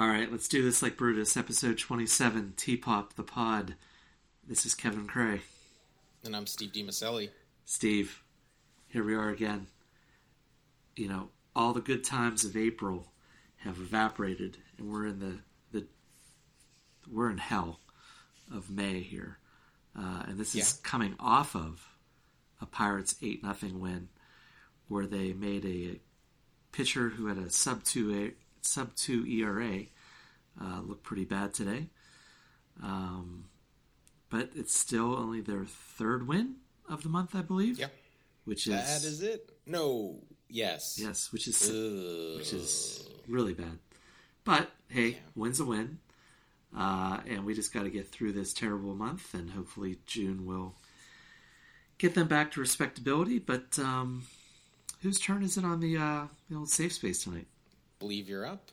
All right, let's do this like Brutus. Episode 27, T-Pop, the pod. This is Kevin Cray. And I'm Steve DiMaselli. Steve, here we are again. You know, all the good times of April have evaporated, and we're in we're in hell of May here. And this is coming off of a Pirates 8-0 win, where they made a pitcher who had a sub-2 ERA look pretty bad today. But it's still only their third win of the month, I believe. Yeah. Which is... That is it? No. Yes. Yes, which is really bad. But, hey, win's a win. And we just got to get through this terrible month, and hopefully June will get them back to respectability. But whose turn is it on the old safe space tonight? Believe you're up.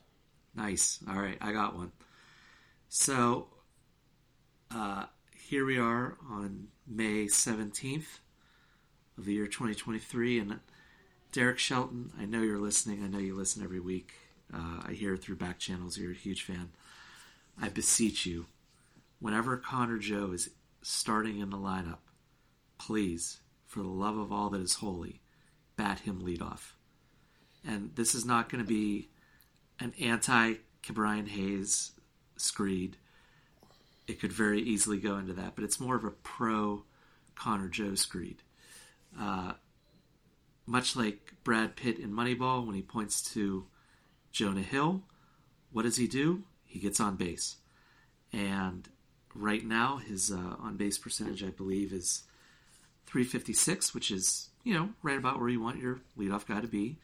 Nice. All right, I got one. So here we are on May 17th of the year 2023, and Derek Shelton, I know you're listening. I know you listen every week. I hear through back channels you're a huge fan. I beseech you, whenever Connor Joe is starting in the lineup, please, for the love of all that is holy, bat him leadoff. And this is not going to be an anti-Ke'Bryan Hayes screed. It could very easily go into that, but it's more of a pro-Connor Joe screed. Much like Brad Pitt in Moneyball, when he points to Jonah Hill, what does he do? He gets on base. And right now, his on-base percentage, I believe, is 356, which is, you know, right about where you want your leadoff guy to be.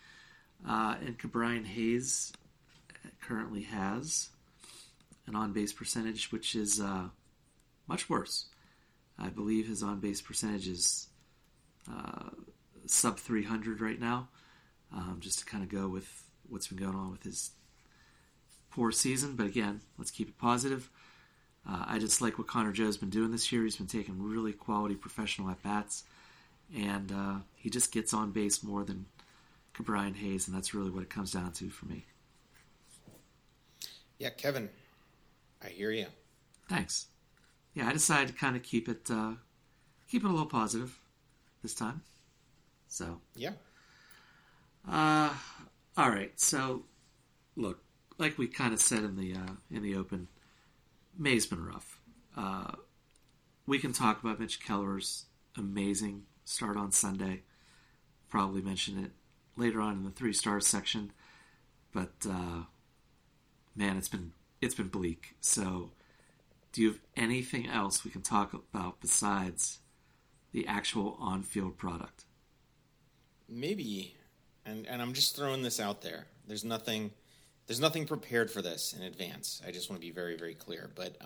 And Ke'Bryan Hayes currently has an on-base percentage, which is much worse. I believe his on-base percentage is sub 300 right now, just to kind of go with what's been going on with his poor season. But again, let's keep it positive. I just like what Connor Joe's been doing this year. He's been taking really quality professional at-bats, and he just gets on base more than Ke'Bryan Hayes, and that's really what it comes down to for me. Yeah, Kevin, I hear you. Thanks. Yeah, I decided to kind of keep it a little positive this time. So yeah. All right. So look, like we kind of said in the open, May's been rough. We can talk about Mitch Keller's amazing start on Sunday. Probably mention it later on in the 3-star section, but man, it's been bleak. So, do you have anything else we can talk about besides the actual on-field product? Maybe, and I'm just throwing this out there. There's nothing prepared for this in advance. I just want to be very, very clear. But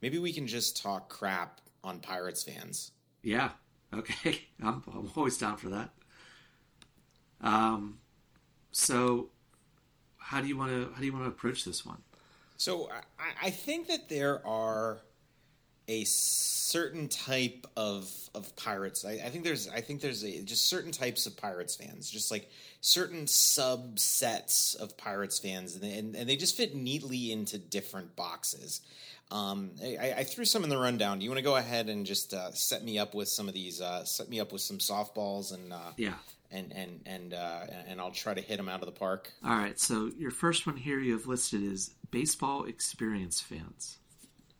maybe we can just talk crap on Pirates fans. Yeah. Okay. I'm always down for that. So how do you want to approach this one? So I think that there are a certain type of Pirates. I think there's just certain types of Pirates fans, just like certain subsets of Pirates fans, and they just fit neatly into different boxes. I threw some in the rundown. Do you want to go ahead and just set me up with some of these? Set me up with some softballs and yeah. And I'll try to hit them out of the park. All right, so your first one here you have listed is baseball experience fans.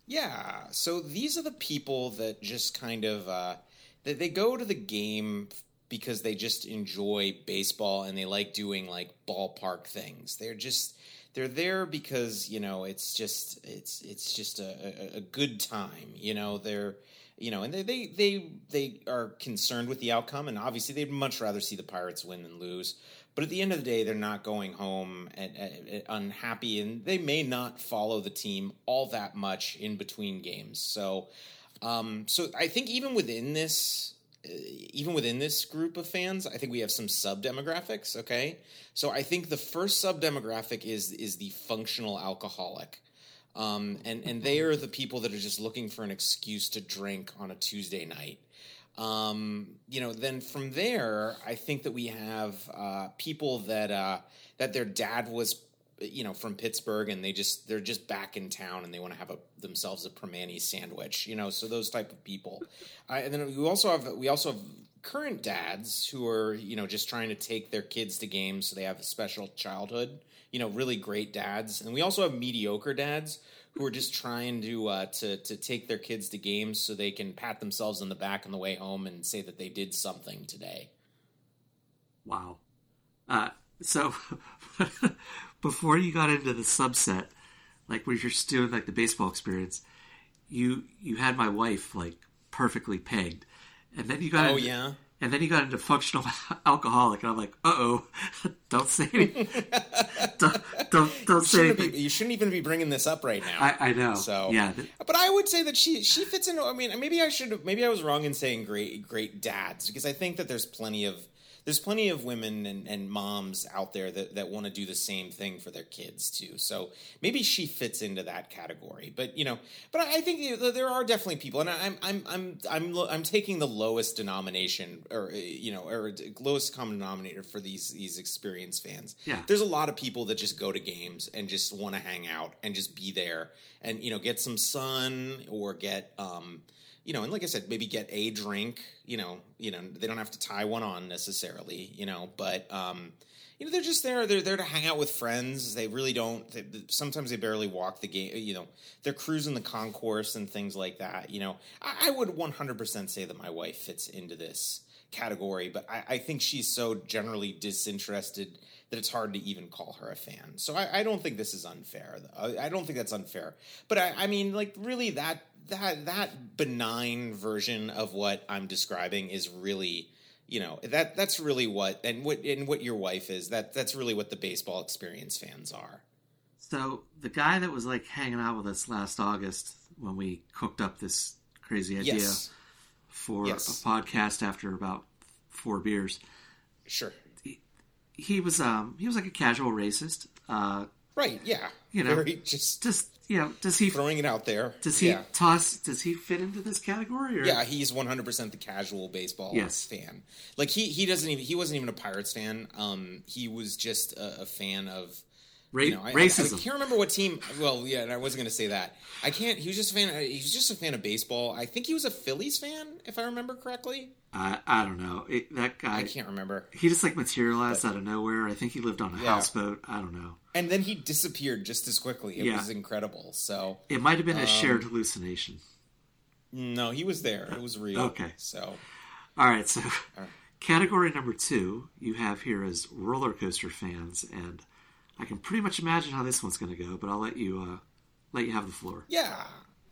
Yeah, so these are the people that just kind of they go to the game because they just enjoy baseball and they like doing like ballpark things. They're there because, you know, it's just a good time. You know, they're. You know, and they are concerned with the outcome, and obviously they'd much rather see the Pirates win than lose. But at the end of the day, they're not going home and unhappy, and they may not follow the team all that much in between games. So, so I think even within this group of fans, I think we have some sub-demographics. Okay, so I think the first sub-demographic is the functional alcoholic. And they are the people that are just looking for an excuse to drink on a Tuesday night. You know, then from there, I think that we have people that their dad was you know, from Pittsburgh, and they're just back in town, and they want to have themselves a Primanti sandwich, you know. So those type of people. And then we also have current dads who are, you know, just trying to take their kids to games so they have a special childhood. You know, really great dads, and we also have mediocre dads who are just trying to take their kids to games so they can pat themselves on the back on the way home and say that they did something today. Wow. So before you got into the subset, like when you're still doing like the baseball experience, you had my wife like perfectly pegged, and then you got and then you got into functional alcoholic, and I'm like, uh-oh, don't say anything. don't say anything. You shouldn't even be bringing this up right now. I know. So, yeah. But I would say that she fits in. I mean, maybe I was wrong in saying great dads, because I think that there's plenty of women and moms out there that want to do the same thing for their kids too. So maybe she fits into that category. But you know, I think, you know, there are definitely people, and I'm taking the lowest denomination, or you know, or lowest common denominator for these experienced fans. Yeah. There's a lot of people that just go to games and just want to hang out and just be there, and you know, get some sun or get you know, and like I said, maybe get a drink, you know, they don't have to tie one on necessarily, you know, but, you know, they're just there. They're there to hang out with friends. They really don't. Sometimes they barely walk the game. You know, they're cruising the concourse and things like that. You know, I would 100% say that my wife fits into this category, but I think she's so generally disinterested that it's hard to even call her a fan. So I don't think this is unfair. I don't think that's unfair. But I mean, like, really that benign version of what I'm describing is really, you know, that's really what your wife is. That's really what the baseball experience fans are. So the guy that was like hanging out with us last August when we cooked up this crazy idea for a podcast after about 4 beers. Sure. He was like a casual racist. Right. Yeah. You know, very just. You know, does he throwing it out there? Does he toss? Does he fit into this category? Or? Yeah, he's 100% the casual baseball fan. Like he wasn't even a Pirates fan. He was just a fan of racism. I can't remember what team. Well, yeah, and I wasn't going to say that. I can't. He was just a fan. He was just a fan of baseball. I think he was a Phillies fan, if I remember correctly. I don't know, that guy. I can't remember. He just like materialized out of nowhere. I think he lived on a houseboat. I don't know. And then he disappeared just as quickly. It was incredible. So it might have been a shared hallucination. No, he was there. It was real. Okay. So, all right. So, category number 2 you have here is roller coaster fans, and I can pretty much imagine how this one's going to go. But I'll let you have the floor. Yeah.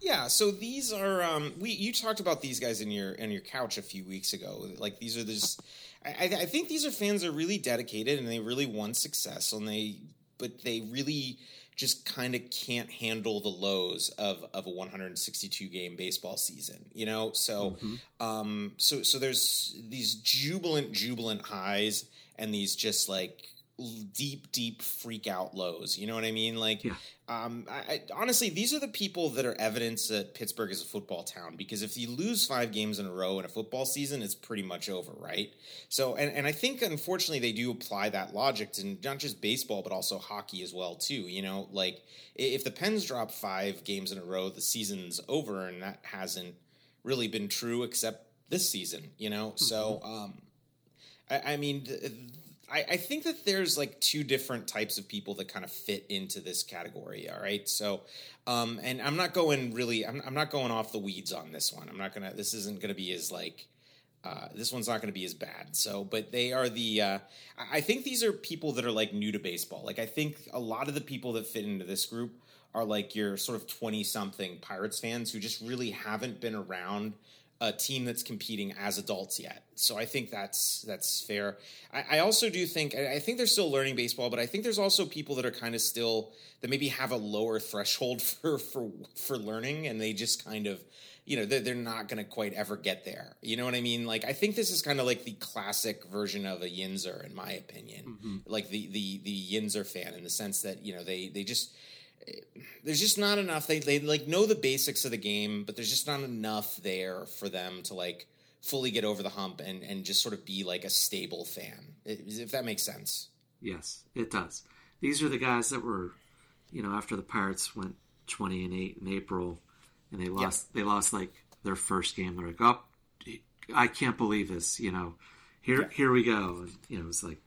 Yeah, so these are you talked about these guys in your couch a few weeks ago. Like these are just I think these are fans that are really dedicated and they really want success, and they really just kind of can't handle the lows of a 162 game baseball season, you know. So so there's these jubilant highs and these just like deep freak out lows. You know what I mean? Like, I honestly, these are the people that are evidence that Pittsburgh is a football town, because if you lose 5 games in a row in a football season, it's pretty much over. Right. So, and I think unfortunately they do apply that logic to not just baseball, but also hockey as well too. You know, like if the Pens drop 5 games in a row, the season's over, and that hasn't really been true except this season, you know? So, I mean, I think that there's like 2 different types of people that kind of fit into this category. All right. So, and I'm not going really, I'm not going off the weeds on this one. I'm not going to, this isn't going to be as like, this one's not going to be as bad. So, but they are I think these are people that are like new to baseball. Like I think a lot of the people that fit into this group are like your sort of 20-something Pirates fans who just really haven't been around a team that's competing as adults yet. So I think that's fair. I also do think, I think they're still learning baseball, but I think there's also people that are kind of still, that maybe have a lower threshold for learning. And they just kind of, you know, they're not going to quite ever get there. You know what I mean? Like, I think this is kind of like the classic version of a Yinzer, in my opinion, like the Yinzer fan, in the sense that, you know, they just, there's just not enough. They like know the basics of the game, but there's just not enough there for them to like fully get over the hump and just sort of be like a stable fan. If that makes sense. Yes, it does. these are the guys that were, you know, after the Pirates went 20-8 in April, and they lost like their first game. They're like, oh, I can't believe this. You know, here we go. And, you know, it was like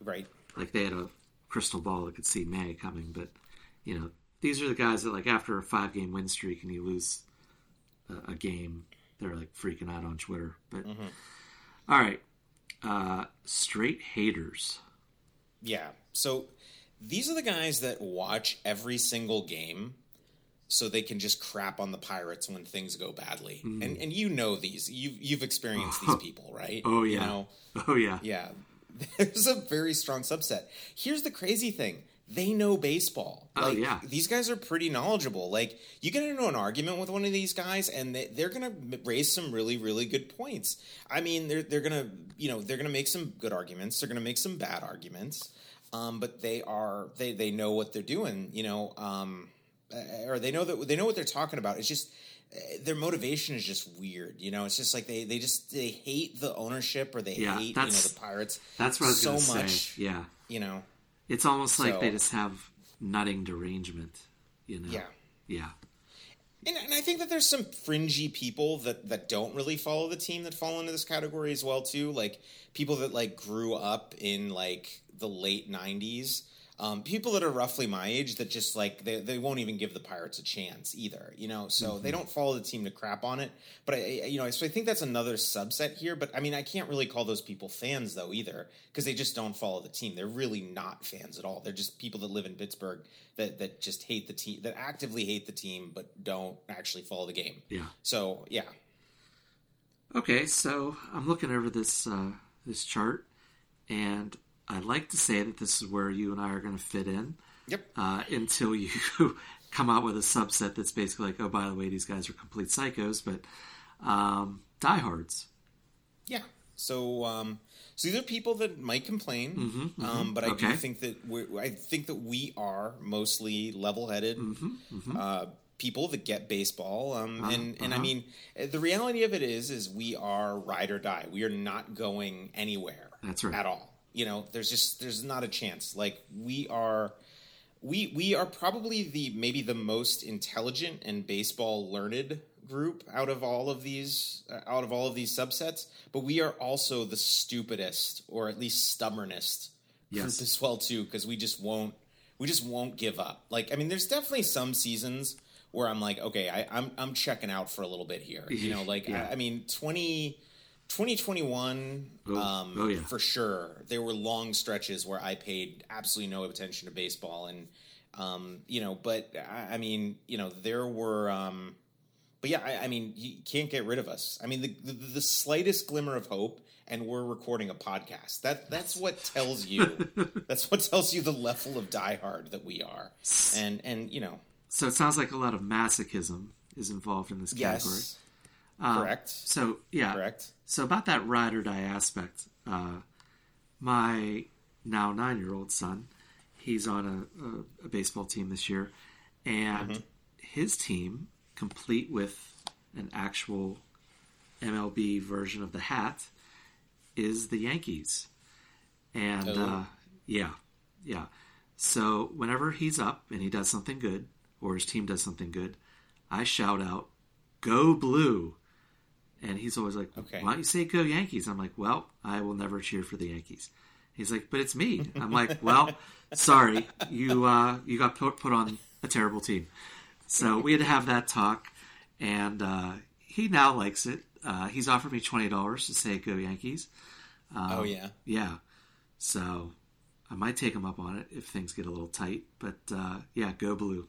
they had a crystal ball that could see May coming. But you know, these are the guys that like after a 5-game win streak and you lose a game, they're like freaking out on Twitter. But all right, straight haters. Yeah. So these are the guys that watch every single game so they can just crap on the Pirates when things go badly. Mm. And you know these. You've experienced these people, right? Oh, yeah. You know? Oh, yeah. Yeah. There's a very strong subset. Here's the crazy thing. They know baseball. Like, oh, yeah. These guys are pretty knowledgeable. Like, you get into an argument with one of these guys, and they're going to raise some really, really good points. I mean, they're going to, you know, they're going to make some good arguments. They're going to make some bad arguments. But they know what they're doing, you know, or they know what they're talking about. It's just their motivation is just weird, you know. It's just like they hate the ownership, or they hate, you know, the Pirates. That's what I was so gonna much, say. Yeah, you know. It's almost like they just have nutting derangement, you know? Yeah. Yeah. And I think that there's some fringy people that don't really follow the team that fall into this category as well, too. Like, people that, like, grew up in, like, the late 90s. People that are roughly my age that just, like, they won't even give the Pirates a chance either, you know? So they don't follow the team to crap on it. But, I think that's another subset here. But, I mean, I can't really call those people fans, though, either, because they just don't follow the team. They're really not fans at all. They're just people that live in Pittsburgh that just hate the team, that actively hate the team but don't actually follow the game. Yeah. So, yeah. Okay, so I'm looking over this chart, and I'd like to say that this is where you and I are going to fit in. Yep. Until you come out with a subset that's basically like, oh, by the way, these guys are complete psychos, but diehards. Yeah. So these are people that might complain, but I do think that we are mostly level-headed people that get baseball. I mean, the reality of it is we are ride or die. We are not going anywhere. That's right. At all. You know, there's not a chance. Like, we are probably the most intelligent and baseball learned group out of all of these subsets, but we are also the stupidest, or at least stubbornest group as well, too, because we just won't give up. Like, I mean, there's definitely some seasons where I'm like, okay, I'm checking out for a little bit here. You know, like, I mean, 2021, for sure, there were long stretches where I paid absolutely no attention to baseball. And, you know, but I mean, you know, there were, but yeah, I mean, you can't get rid of us. I mean, the slightest glimmer of hope, and we're recording a podcast. That's what tells you the level of diehard that we are. And, you know. So it sounds like a lot of masochism is involved in this category. Yes. Correct. So, yeah. Correct. So about that ride or die aspect, my now 9-year-old son, he's on a baseball team this year, and his team, complete with an actual MLB version of the hat, is the Yankees. And, yeah. So whenever he's up and he does something good, or his team does something good, I shout out, "Go Blue!" And he's always like, "Why don't you say go Yankees?" I'm like, "Well, I will never cheer for the Yankees." He's like, "But it's me." I'm like, "Well, sorry, you got put on a terrible team." So we had to have that talk, and he now likes it. He's offered me $20 to say go Yankees. Yeah. So I might take him up on it if things get a little tight. But yeah, go Blue.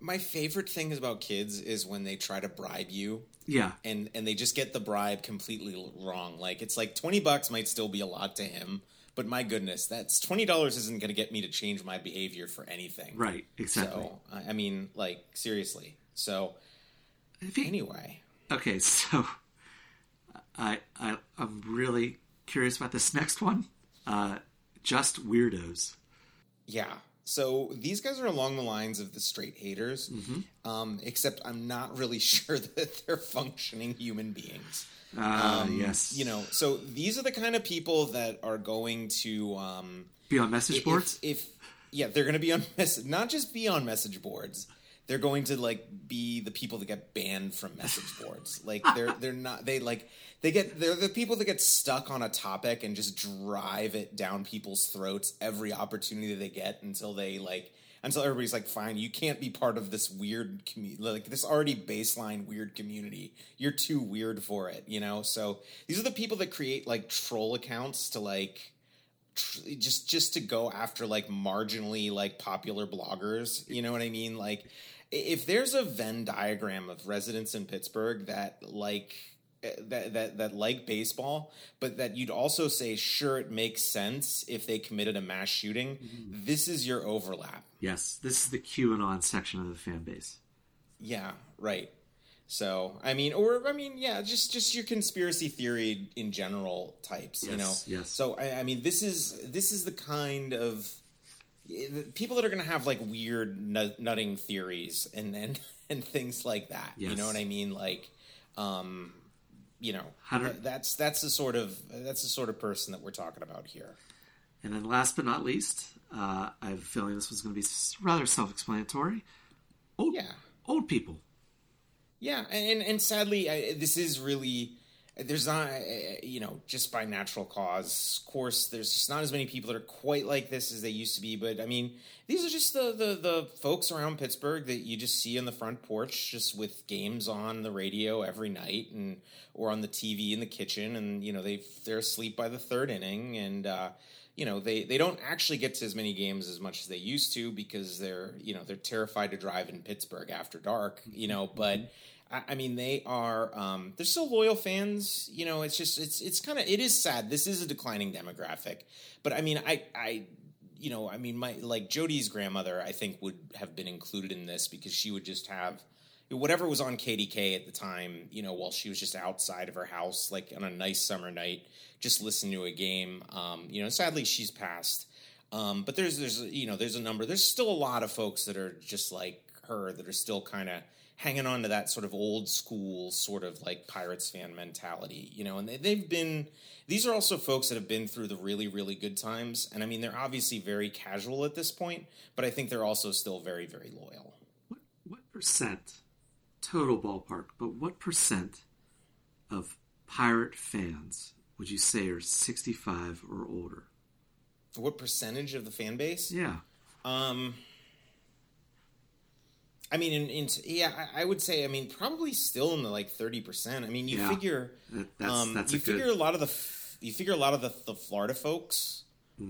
My favorite thing about kids is when they try to bribe you. Yeah. And they just get the bribe completely wrong. Like, it's like $20 might still be a lot to him, but my goodness, that's $20 isn't going to get me to change my behavior for anything. Right. Exactly. So, I mean, like, seriously. So anyway. Okay. So I'm really curious about this next one. Just weirdos. Yeah. So these guys are along the lines of the straight haters, except I'm not really sure that they're functioning human beings. Yes. You know, so these are the kind of people that are going to be on message boards. If Yeah, they're going to be on not just be on message boards. They're going to like be the people that get banned from message boards. Like they're not they like they get they're the people that get stuck on a topic and just drive it down people's throats every opportunity that they get until they like until everybody's like, fine, you can't be part of this weird community, like this already baseline weird community. You're too weird for it, you know? So these are the people that create like troll accounts to like just to go after like marginally like popular bloggers. You know what I mean? Like if there's a Venn diagram of residents in Pittsburgh that like that like baseball, but that you'd also say, sure, it makes sense if they committed a mass shooting. Mm-hmm. This is your overlap. Yes, this is the QAnon section of the fan base. Yeah, right. So, yeah, just your conspiracy theory in general types, yes, you know? Yes. So, this is the kind of people that are going to have like weird nutting theories and things like that. Yes. You know what I mean? Like, you know, that's the sort of person that we're talking about here. And then last but not least, I have a feeling this was going to be rather self-explanatory. Old people. Yeah, and sadly, this is really, there's not, you know, just by natural cause, of course, there's just not as many people that are quite like this as they used to be. But, I mean, these are just the folks around Pittsburgh that you just see on the front porch just with games on the radio every night and or on the TV in the kitchen. And, you know, they're asleep by the third inning. And, you know, they don't actually get to as many games as much as they used to because they're terrified to drive in Pittsburgh after dark, you know, but they are, they're still loyal fans, you know, it's just, it's kind of, it is sad. This is a declining demographic, but my Jody's grandmother, I think would have been included in this because she would just have whatever was on KDK at the time, you know, while she was just outside of her house, like on a nice summer night, just listen to a game. You know, sadly she's passed. But there's still a lot of folks that are just like her that are still kind of hanging on to that sort of old school sort of like Pirates fan mentality, you know, and these are also folks that have been through the really, really good times. And I mean, they're obviously very casual at this point, but I think they're also still very, very loyal. What percent, total ballpark, but what percent of Pirate fans would you say are 65 or older? What percentage of the fan base? Yeah. I would say, probably still in the like 30%. I mean, you figure a lot of the Florida folks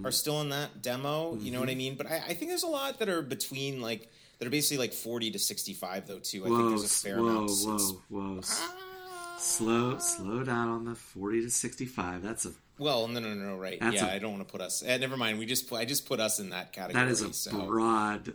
are still in that demo. Mm-hmm. You know what I mean? But I think there's a lot that are between like that are basically like 40 to 65 though too. I think there's a fair amount. Slow down on the 40 to 65. That's a no, right? Yeah, I don't want to put us. Never mind. I just put us in that category. That is a broad.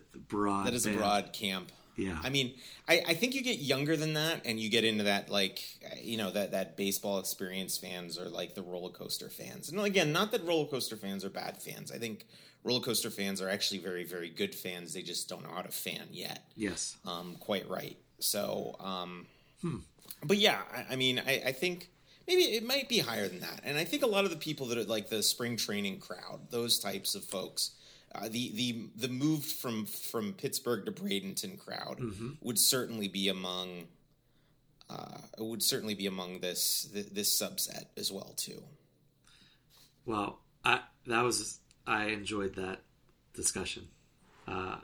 That is a broad camp. Yeah. I mean, I think you get younger than that and you get into that, like, you know, that baseball experience fans are like the roller coaster fans. And again, not that roller coaster fans are bad fans. I think roller coaster fans are actually very, very good fans. They just don't know how to fan yet. Yes. Quite right. So, but yeah, I think maybe it might be higher than that. And I think a lot of the people that are like the spring training crowd, those types of folks, the moved from Pittsburgh to Bradenton crowd would certainly be among this subset as well too. Well, I enjoyed that discussion.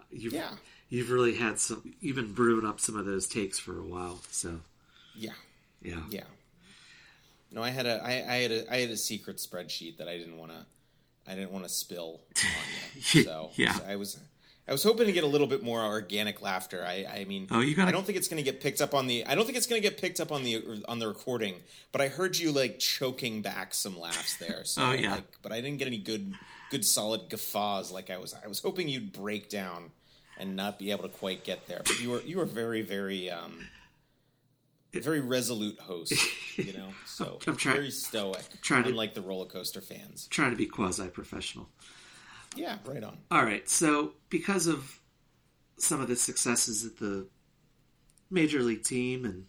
You've really had you've been brewing up some of those takes for a while. So yeah. No, I had a secret spreadsheet that I didn't want to spill on you. So yeah. I was hoping to get a little bit more organic laughter. I don't think it's going to get picked up on the on the recording, but I heard you like choking back some laughs there. So but I didn't get any good solid guffaws like I was hoping you'd break down and not be able to quite get there. But you were very, very very resolute host, you know, so very stoic, unlike the roller coaster fans. Trying to be quasi-professional. Yeah, right on. All right, so because of some of the successes at the major league team, and,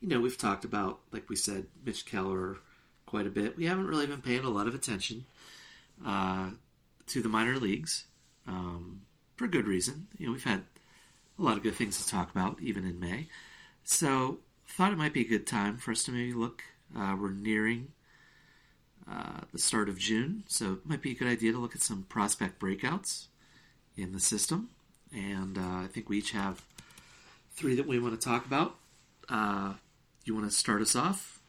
you know, we've talked about, like we said, Mitch Keller quite a bit, we haven't really been paying a lot of attention to the minor leagues. for good reason. You know, we've had a lot of good things to talk about, even in May. So thought it might be a good time for us to maybe look. We're nearing the start of June, so it might be a good idea to look at some prospect breakouts in the system. And I think we each have three that we want to talk about. You want to start us off?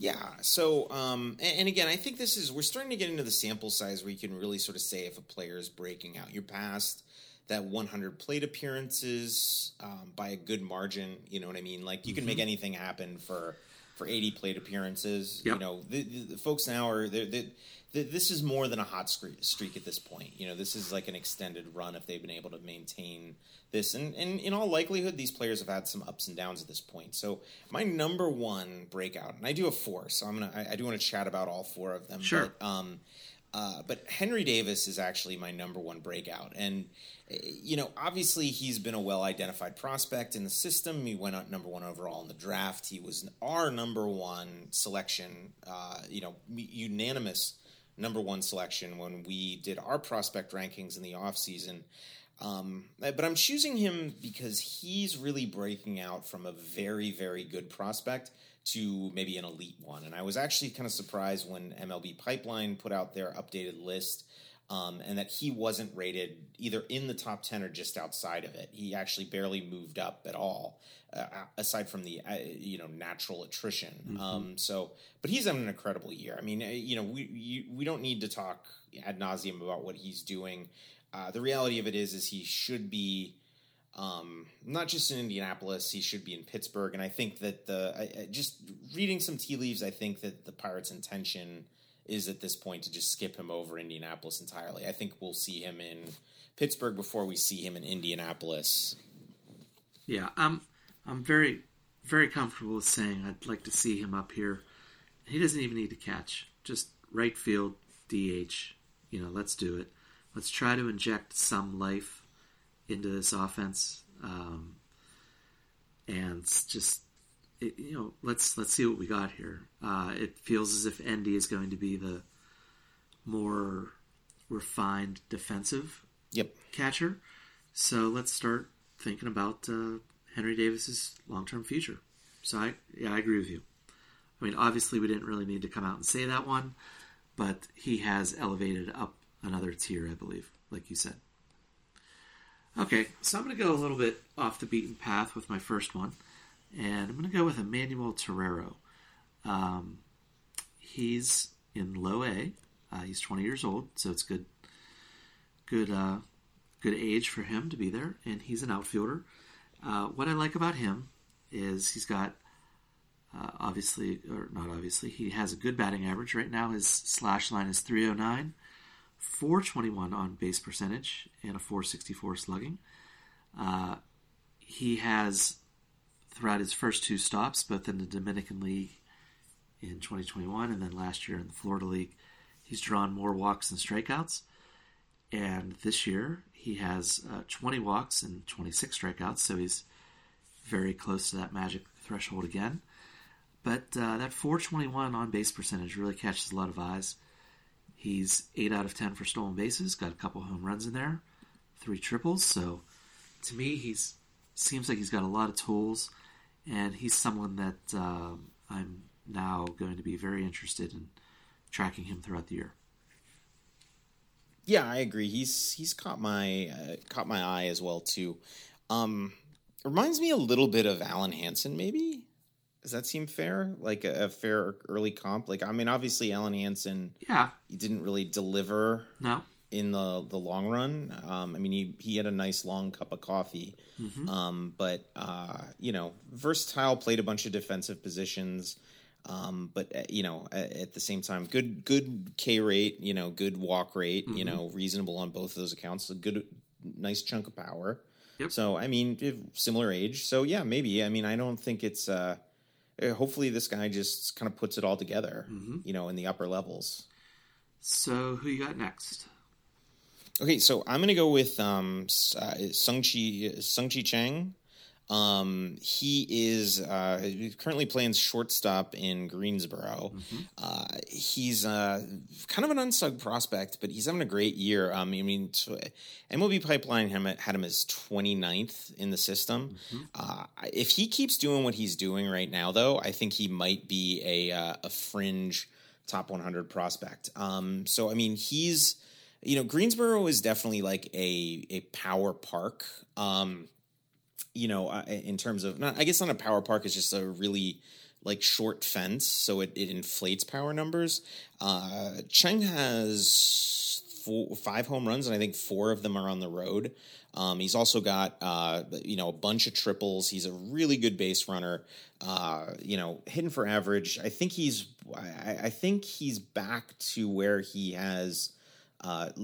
Yeah, so, and again, I think this is, we're starting to get into the sample size where you can really sort of say if a player is breaking out. You're past that 100 plate appearances by a good margin, you know what I mean? Like, you can make anything happen for 80 plate appearances. Yep. You know, the folks now are, this is more than a hot streak at this point. You know, this is like an extended run if they've been able to maintain this. And in all likelihood, these players have had some ups and downs at this point. So my number one breakout, and I do have four, so I do want to chat about all four of them. Sure. But Henry Davis is actually my number one breakout. And, you know, obviously he's been a well-identified prospect in the system. He went out number one overall in the draft. He was our number one selection, you know, unanimous number one selection when we did our prospect rankings in the offseason. But I'm choosing him because he's really breaking out from a very, very good prospect to maybe an elite one. And I was actually kind of surprised when MLB Pipeline put out their updated list and that he wasn't rated either in the top 10 or just outside of it. He actually barely moved up at all, aside from the, you know, natural attrition. Mm-hmm. But he's having an incredible year. I mean, you know, we don't need to talk ad nauseum about what he's doing. The reality of it is he should be not just in Indianapolis, he should be in Pittsburgh. And I think that just reading some tea leaves, I think that the Pirates' intention is at this point to just skip him over Indianapolis entirely. I think we'll see him in Pittsburgh before we see him in Indianapolis. Yeah, I'm very, very comfortable with saying I'd like to see him up here. He doesn't even need to catch. Just right field, DH. You know, let's do it. Let's try to inject some life into this offense, and just you know, let's see what we got here. It feels as if Endy is going to be the more refined defensive catcher. So let's start thinking about Henry Davis's long-term future. So I agree with you. I mean, obviously we didn't really need to come out and say that one, but he has elevated up another tier, I believe, like you said. Okay, so I'm going to go a little bit off the beaten path with my first one, and I'm going to go with Emmanuel Torero. He's in low A. He's 20 years old, so it's good age for him to be there, and he's an outfielder. What I like about him is he's got, he has a good batting average. Right now his slash line is 309. 421 on base percentage and a 464 slugging. He has, throughout his first two stops, both in the Dominican League in 2021 and then last year in the Florida League, he's drawn more walks than strikeouts. And this year he has 20 walks and 26 strikeouts, so he's very close to that magic threshold again. But that 421 on base percentage really catches a lot of eyes. He's 8 out of 10 for stolen bases, got a couple home runs in there, 3 triples. So to me, seems like he's got a lot of tools, and he's someone that I'm now going to be very interested in tracking him throughout the year. Yeah, I agree. He's caught my eye as well, too. Reminds me a little bit of Alan Hansen, maybe? Does that seem fair? Like a fair early comp? Like, I mean, obviously Alan Hansen, he didn't really deliver in the long run. I mean, he had a nice long cup of coffee, you know, versatile, played a bunch of defensive positions. You know, at the same time, good K rate, you know, good walk rate, you know, reasonable on both of those accounts. A good, nice chunk of power. Yep. So, I mean, similar age. So yeah, maybe, I mean, I don't think it's, hopefully this guy just kind of puts it all together, you know, in the upper levels. So who you got next? Okay, so I'm going to go with Sung-Chi Chang. He is currently playing shortstop in Greensboro. Mm-hmm. He's kind of an unsung prospect, but he's having a great year. MLB Pipeline had him as 29th in the system. Mm-hmm. If he keeps doing what he's doing right now, though, I think he might be a fringe top 100 prospect. He's, Greensboro is definitely like a power park. In terms of not a power park, it's just a really like short fence. So it inflates power numbers. Chang has 5 home runs, and I think 4 of them are on the road. He's also got, a bunch of triples. He's a really good base runner, hitting for average. I think he's back to where he has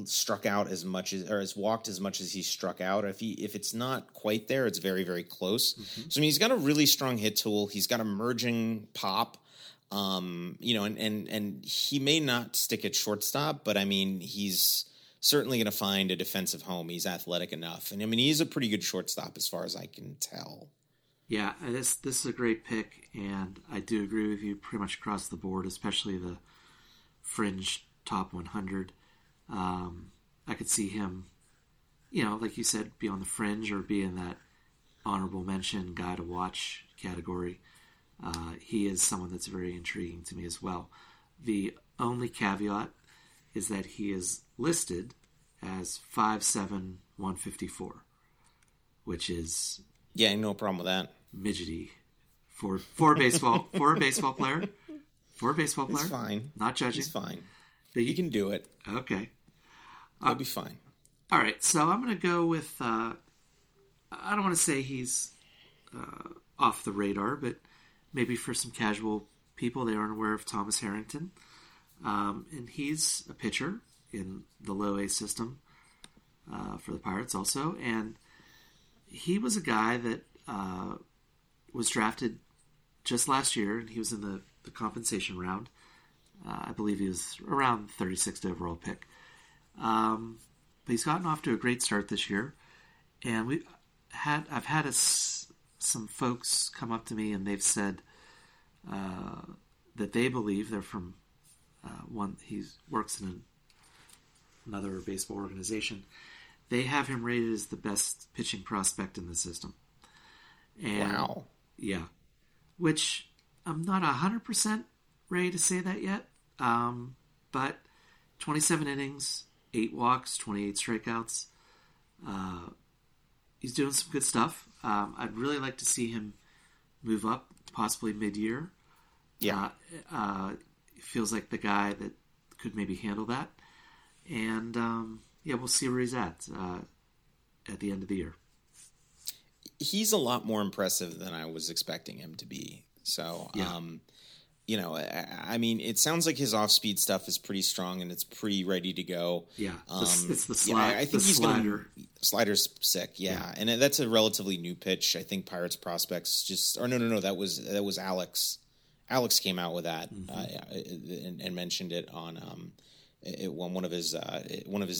struck out as much as, or has walked as much as he struck out. If it's not quite there, it's very, very close. Mm-hmm. So he's got a really strong hit tool. He's got emerging pop, and he may not stick at shortstop, but he's certainly going to find a defensive home. He's athletic enough. And he's a pretty good shortstop as far as I can tell. Yeah. This is a great pick. And I do agree with you pretty much across the board, especially the fringe top 100. I could see him, like you said, be on the fringe or be in that honorable mention guy to watch category. He is someone that's very intriguing to me as well. The only caveat is that he is listed as 5'7", 154, which is... Yeah, no problem with that. Midgety for a baseball player. For a baseball player. It's fine. Not judging. It's fine. You can do it. Okay. I'll be fine. All right. So I'm going to go with, I don't want to say he's off the radar, but maybe for some casual people, they aren't aware of Thomas Harrington. And he's a pitcher in the low A system for the Pirates also. And he was a guy that was drafted just last year, and he was in the compensation round. I believe he was around 36th overall pick. But he's gotten off to a great start this year. And I've had some folks come up to me, and they've said that they believe they're from one. He works in another baseball organization. They have him rated as the best pitching prospect in the system. And, wow. Yeah. Which I'm not 100% ready to say that yet. But 27 innings, 8 walks, 28 strikeouts. He's doing some good stuff. I'd really like to see him move up, possibly mid-year. Yeah. Feels like the guy that could maybe handle that. And, we'll see where he's at the end of the year. He's a lot more impressive than I was expecting him to be. So, yeah. It sounds like his off-speed stuff is pretty strong and it's pretty ready to go. Yeah, it's the slider. Yeah, I think he's slider. Slider's sick, yeah. And that's a relatively new pitch. I think Pirates prospects that was Alex. Alex came out with that and mentioned it on one of his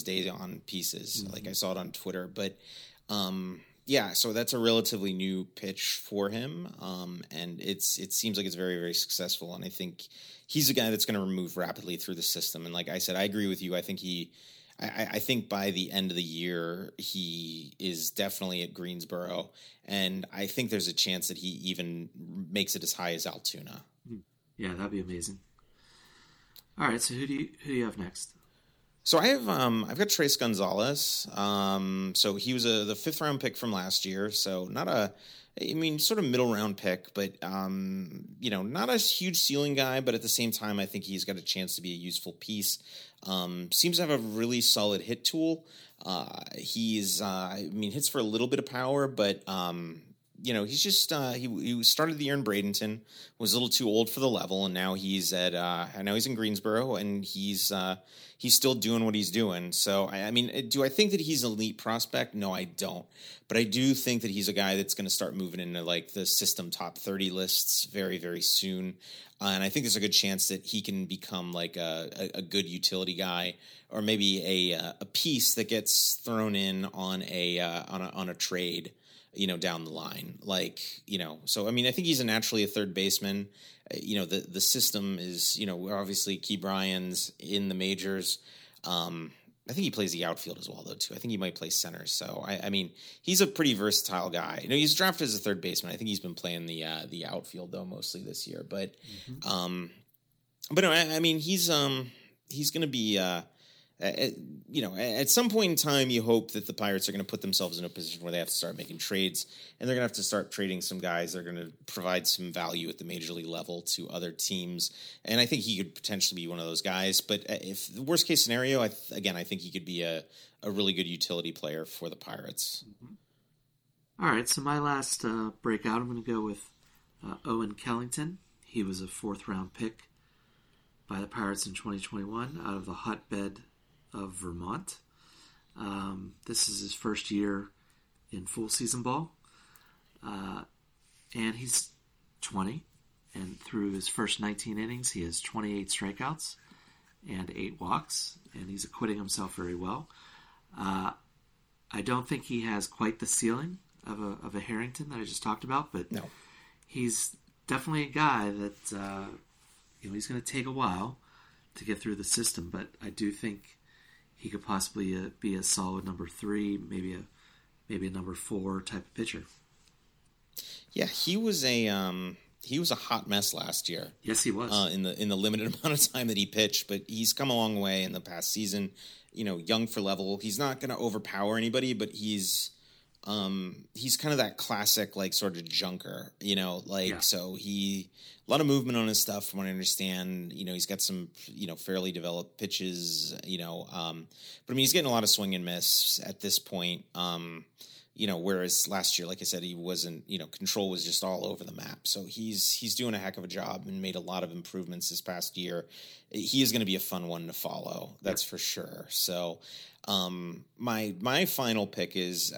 days on pieces. Mm-hmm. Like I saw it on Twitter, but. So that's a relatively new pitch for him, and it seems like it's very, very successful, and I think he's a guy that's going to move rapidly through the system. And like I said, I agree with you. I think I think by the end of the year, he is definitely at Greensboro, and I think there's a chance that he even makes it as high as Altoona. Yeah, that'd be amazing. All right, so who do you have next? So I have I've got Trace Gonzalez. So he was the 5th round pick from last year. So not sort of middle round pick, but not a huge ceiling guy. But at the same time, I think he's got a chance to be a useful piece. Seems to have a really solid hit tool. He hits for a little bit of power, but. He's just he started the year in Bradenton, was a little too old for the level, and now he's now he's in Greensboro, and he's still doing what he's doing. So do I think that he's an elite prospect? No, I don't. But I do think that he's a guy that's going to start moving into like the system top 30 lists very, very soon. And I think there's a good chance that he can become like a good utility guy, or maybe a piece that gets thrown in on a trade, you know, down the line. Like, you know, so I mean, I think he's naturally a third baseman. You know, the system is, you know, we're obviously Ke'Bryan's in the majors. I think he plays the outfield as well, though, too. I think he might play center. So, I mean, he's a pretty versatile guy. You know, he's drafted as a third baseman. I think he's been playing the outfield, though, mostly this year. But, mm-hmm. But no, I mean, he's going to be, you know, at some point in time, you hope that the Pirates are going to put themselves in a position where they have to start making trades, and they're going to have to start trading some guys that are going to provide some value at the major league level to other teams. And I think he could potentially be one of those guys. But if the worst case scenario, I think he could be a really good utility player for the Pirates. All right. So my last breakout, I'm going to go with Owen Kellington. He was a 4th round pick by the Pirates in 2021 out of the hotbed of Vermont. This is his first year in full season ball. And he's 20. And through his first 19 innings, he has 28 strikeouts and 8 walks. And he's acquitting himself very well. I don't think he has quite the ceiling of a Harrington that I just talked about, but no. He's definitely a guy that, you know, he's going to take a while to get through the system, but I do think he could possibly be a solid number 3, maybe a number 4 type of pitcher. Yeah, he was a hot mess last year. Yes, he was in the limited amount of time that he pitched, but he's come a long way in the past season. You know, young for level, he's not going to overpower anybody, but he's kind of that classic like sort of junker. You know, like yeah. So he. A lot of movement on his stuff, from what I understand. You know, he's got some, you know, fairly developed pitches, you know. But, I mean, he's getting a lot of swing and miss at this point, you know, whereas last year, like I said, he wasn't, you know, control was just all over the map. So he's doing a heck of a job and made a lot of improvements this past year. He is going to be a fun one to follow. That's for sure. So my final pick is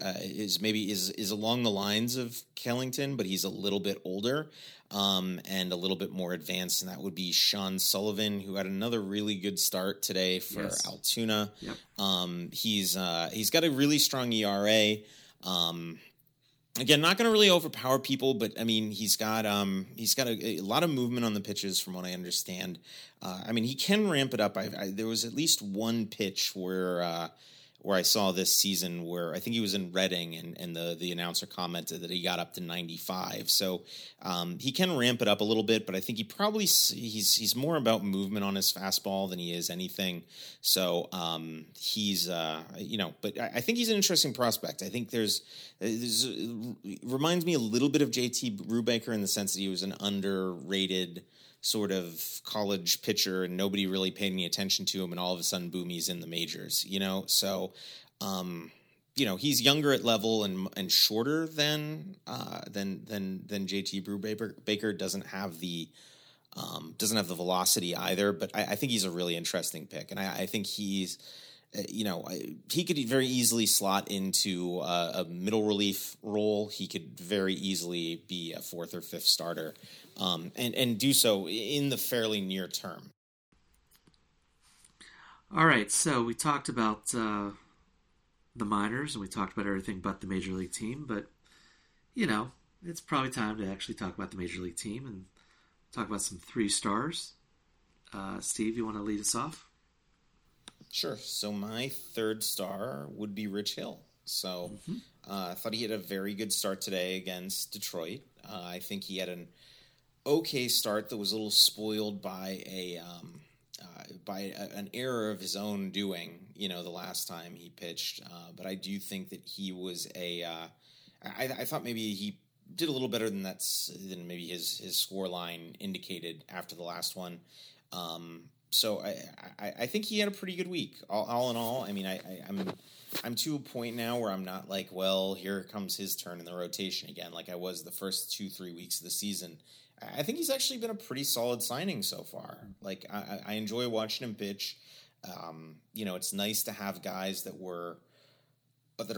along the lines of Kellington, but he's a little bit older. And a little bit more advanced, and that would be Sean Sullivan, who had another really good start today for Altoona. Yep. He's got a really strong ERA. Again, not going to really overpower people, but I mean, he's got a lot of movement on the pitches, from what I understand. I mean, he can ramp it up. There was at least one pitch where I saw this season where I think he was in Reading and the announcer commented that he got up to 95. So he can ramp it up a little bit, but I think he's more about movement on his fastball than he is anything. So but I think he's an interesting prospect. I think it reminds me a little bit of JT Brubaker in the sense that he was an underrated sort of college pitcher and nobody really paid any attention to him, and all of a sudden boom, he's in the majors, you know. So you know, he's younger at level and shorter than JT Brubaker, doesn't have the velocity either, but I think he's a really interesting pick, and I think he's, you know, he could very easily slot into a middle relief role. He could very easily be a 4th or 5th starter, and do so in the fairly near term. All right, so we talked about the minors, and we talked about everything but the major league team, but, you know, it's probably time to actually talk about the major league team and talk about some 3 stars. Steve, you want to lead us off? Sure. So my 3rd star would be Rich Hill. So I thought he had a very good start today against Detroit. I think he had an okay start that was a little spoiled by an error of his own doing, you know, the last time he pitched. But I do think that he was I thought maybe he did a little better than maybe his score line indicated after the last one. So I think he had a pretty good week. All in all, I mean, I'm to a point now where I'm not like, well, here comes his turn in the rotation again, like I was the first 2-3 weeks of the season. I think he's actually been a pretty solid signing so far. Like I enjoy watching him pitch. You know, it's nice to have guys that are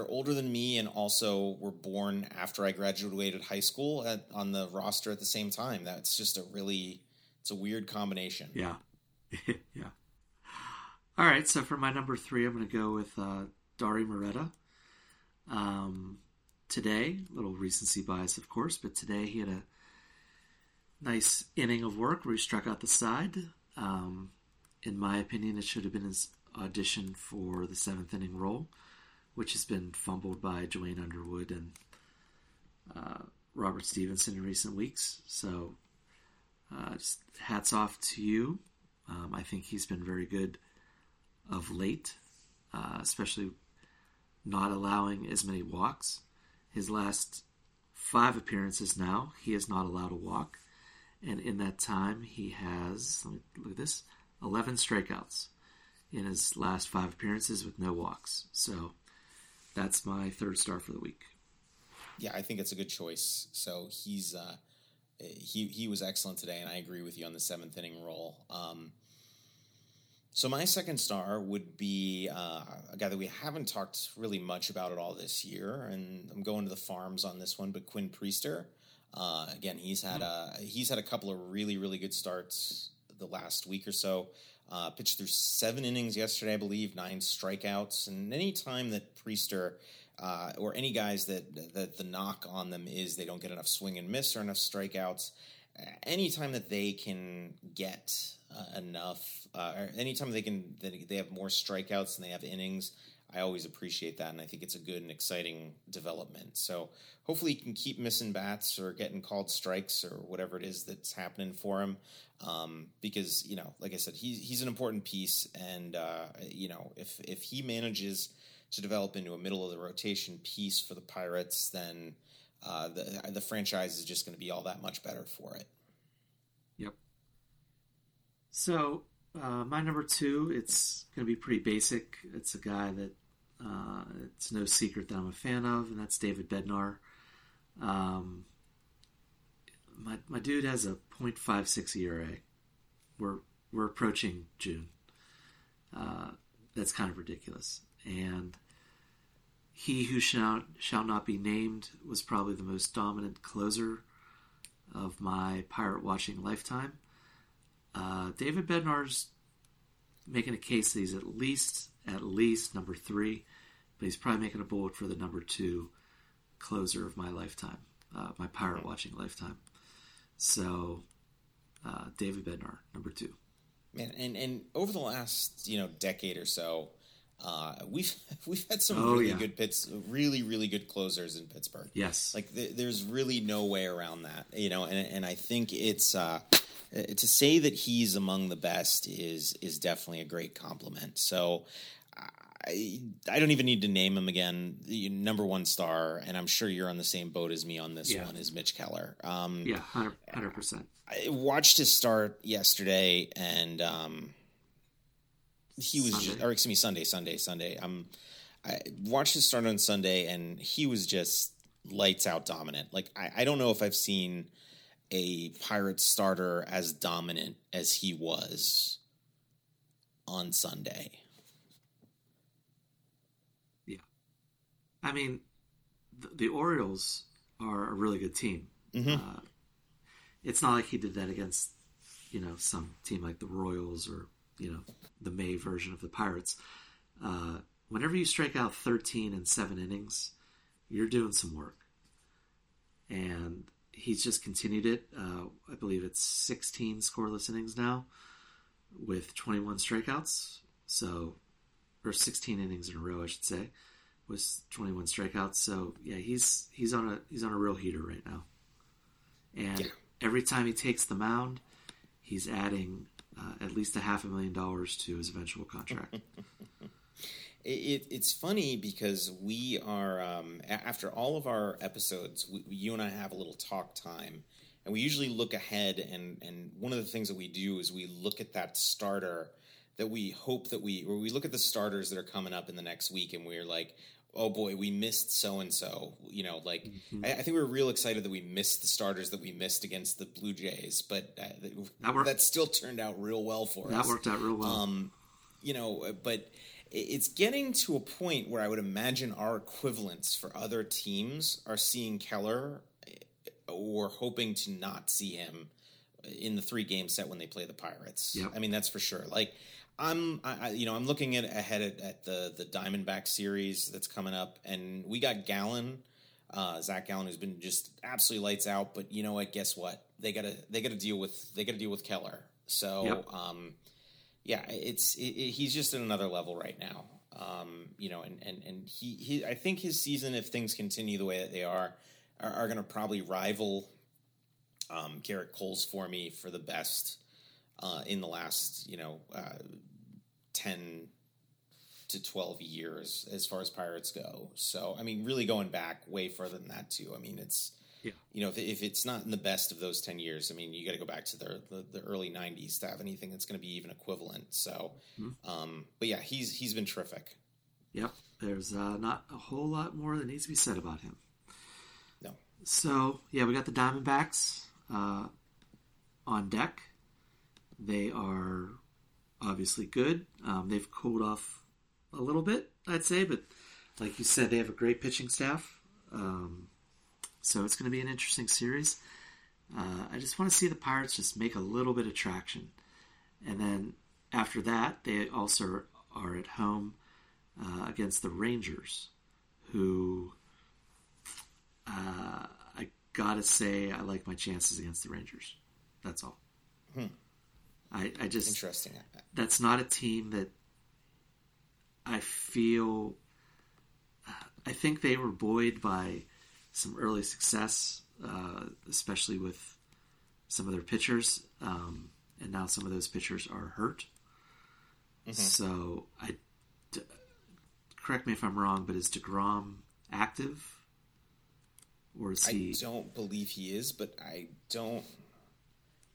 older than me and also were born after I graduated high school on the roster at the same time. That's just a really It's a weird combination. Yeah. Yeah. All right. So for my number three, I'm going to go with Dari Moretta. Today, a little recency bias, of course, but today he had a nice inning of work where he struck out the side. In my opinion, it should have been his audition for the seventh inning role, which has been fumbled by Joanne Underwood and Robert Stevenson in recent weeks. So just hats off to you. I think he's been very good of late, especially not allowing as many walks. His last 5 appearances now, he is not allowed a walk. And in that time, he has, let me look at this, 11 strikeouts in his last 5 appearances with no walks. So that's my third star for the week. Yeah, I think it's a good choice. So he's he was excellent today, and I agree with you on the seventh inning role. So my second star would be a guy that we haven't talked really much about at all this year, and I'm going to the farms on this one, but Quinn Priester. Again, he's had a couple of really, really good starts the last week or so. Pitched through 7 innings yesterday, I believe, 9 strikeouts. And any time that Priester or any guys that the knock on them is they don't get enough swing and miss or enough strikeouts, anytime that they can get enough, or anytime they have more strikeouts than they have innings, I always appreciate that, and I think it's a good and exciting development. So hopefully he can keep missing bats or getting called strikes or whatever it is that's happening for him, because, you know, like I said, he's an important piece, and, you know, if he manages to develop into a middle-of-the-rotation piece for the Pirates, then the franchise is just going to be all that much better for it. Yep. So my number 2, it's going to be pretty basic. It's a guy that it's no secret that I'm a fan of, and that's David Bednar. My dude has a 0.56 ERA. We're approaching June. That's kind of ridiculous. And he who shall not be named was probably the most dominant closer of my pirate watching lifetime. David Bednar's making a case that he's at least number 3, but he's probably making a bullet for the number 2 closer of my lifetime, my pirate watching lifetime. So David Bednar, number 2. Man, and over the last decade or so, we've had some good pits, really good closers in Pittsburgh. Yes, like there's really no way around that, And I think it's. To say that he's among the best is definitely a great compliment. So I don't even need to name him again. Number 1 star, and I'm sure you're on the same boat as me on this one, is Mitch Keller. 100%. I watched his start yesterday, and he was Sunday. I watched his start on Sunday, and he was just lights out dominant. Like I don't know if I've seen a Pirate starter as dominant as he was on Sunday. Yeah. I mean, the Orioles are a really good team. Mm-hmm. It's not like he did that against, some team like the Royals or, the May version of the Pirates. Whenever you strike out 13 in 7 innings, you're doing some work. And he's just continued it. I believe it's 16 scoreless innings now with 21 strikeouts. So, or 16 innings in a row, I should say, with 21 strikeouts. So yeah, he's on a real heater right now. And every time he takes the mound, he's adding at least $500,000 to his eventual contract. It's funny because we are, after all of our episodes, you and I have a little talk time, and we usually look ahead, and one of the things that we do is we look at that starter that we hope that we look at the starters that are coming up in the next week, and we're like, oh boy, we missed so-and-so, mm-hmm. I think we were real excited that we missed the starters that we missed against the Blue Jays, but that still turned out real well for us. That worked out real well. But it's getting to a point where I would imagine our equivalents for other teams are seeing Keller or hoping to not see him in the 3-game set when they play the Pirates. Yep. I mean, that's for sure. Like I'm looking ahead at the Diamondback series that's coming up, and we got Gallen, Zach Gallen, who's been just absolutely lights out. But you know what? Guess what? They got to deal with Keller. So yep. He's just at another level right now. And he I think his season, if things continue the way that they are going to probably rival Garrett Cole's for me for the best in the last 10 to 12 years as far as Pirates go. So I mean, really going back way further than that too. I mean, it's if it's not in the best of those 10 years, I mean, you got to go back to the early 90s to have anything that's going to be even equivalent. So he's been terrific. Yep, there's not a whole lot more that needs to be said about him. No. So we got the Diamondbacks on deck. They are obviously good. They've cooled off a little bit, I'd say, but like you said, they have a great pitching staff. So it's going to be an interesting series. I just want to see the Pirates just make a little bit of traction. And then after that, they also are at home against the Rangers, who I got to say I like my chances against the Rangers. That's all. I just... Interesting. That's not a team that I feel... I think they were buoyed by some early success, especially with some of their pitchers. And now some of those pitchers are hurt. Mm-hmm. So, correct me if I'm wrong, but is DeGrom active? Or is he... I don't believe he is, but I don't...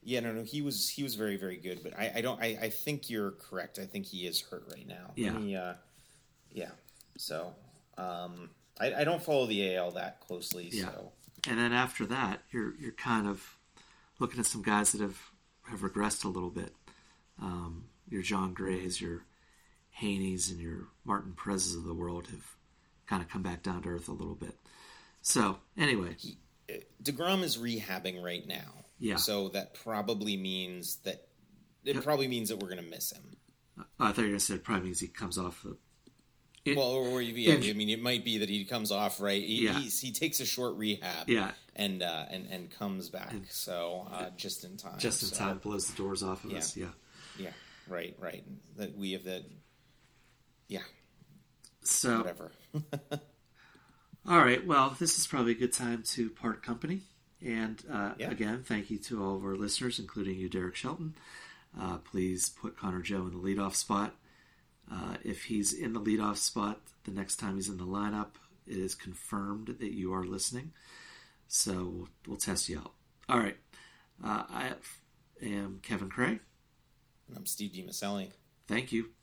Yeah, no, he was very, very good, but I think you're correct. I think he is hurt right now. Yeah. So, I don't follow the AL that closely. Yeah. So. And then after that, you're kind of looking at some guys that have regressed a little bit. Your John Grays, your Haney's, and your Martin Perez's of the world have kind of come back down to earth a little bit. So anyway, DeGrom is rehabbing right now. Yeah. So that probably means that we're going to miss him. I thought you were going to say it probably means he comes off the... it might be that he comes off right. He takes a short rehab. Yeah. And comes back. And, just in time. Just in time blows the doors off of us. Yeah. Yeah. Right. That we have that. Yeah. So whatever. All right. Well, this is probably a good time to part company. And again, thank you to all of our listeners, including you, Derek Shelton. Please put Connor Joe in the leadoff spot. If he's in the leadoff spot, the next time he's in the lineup, it is confirmed that you are listening. So we'll test you out. All right. I am Kevin Cray. And I'm Steve DiMaselli. Thank you.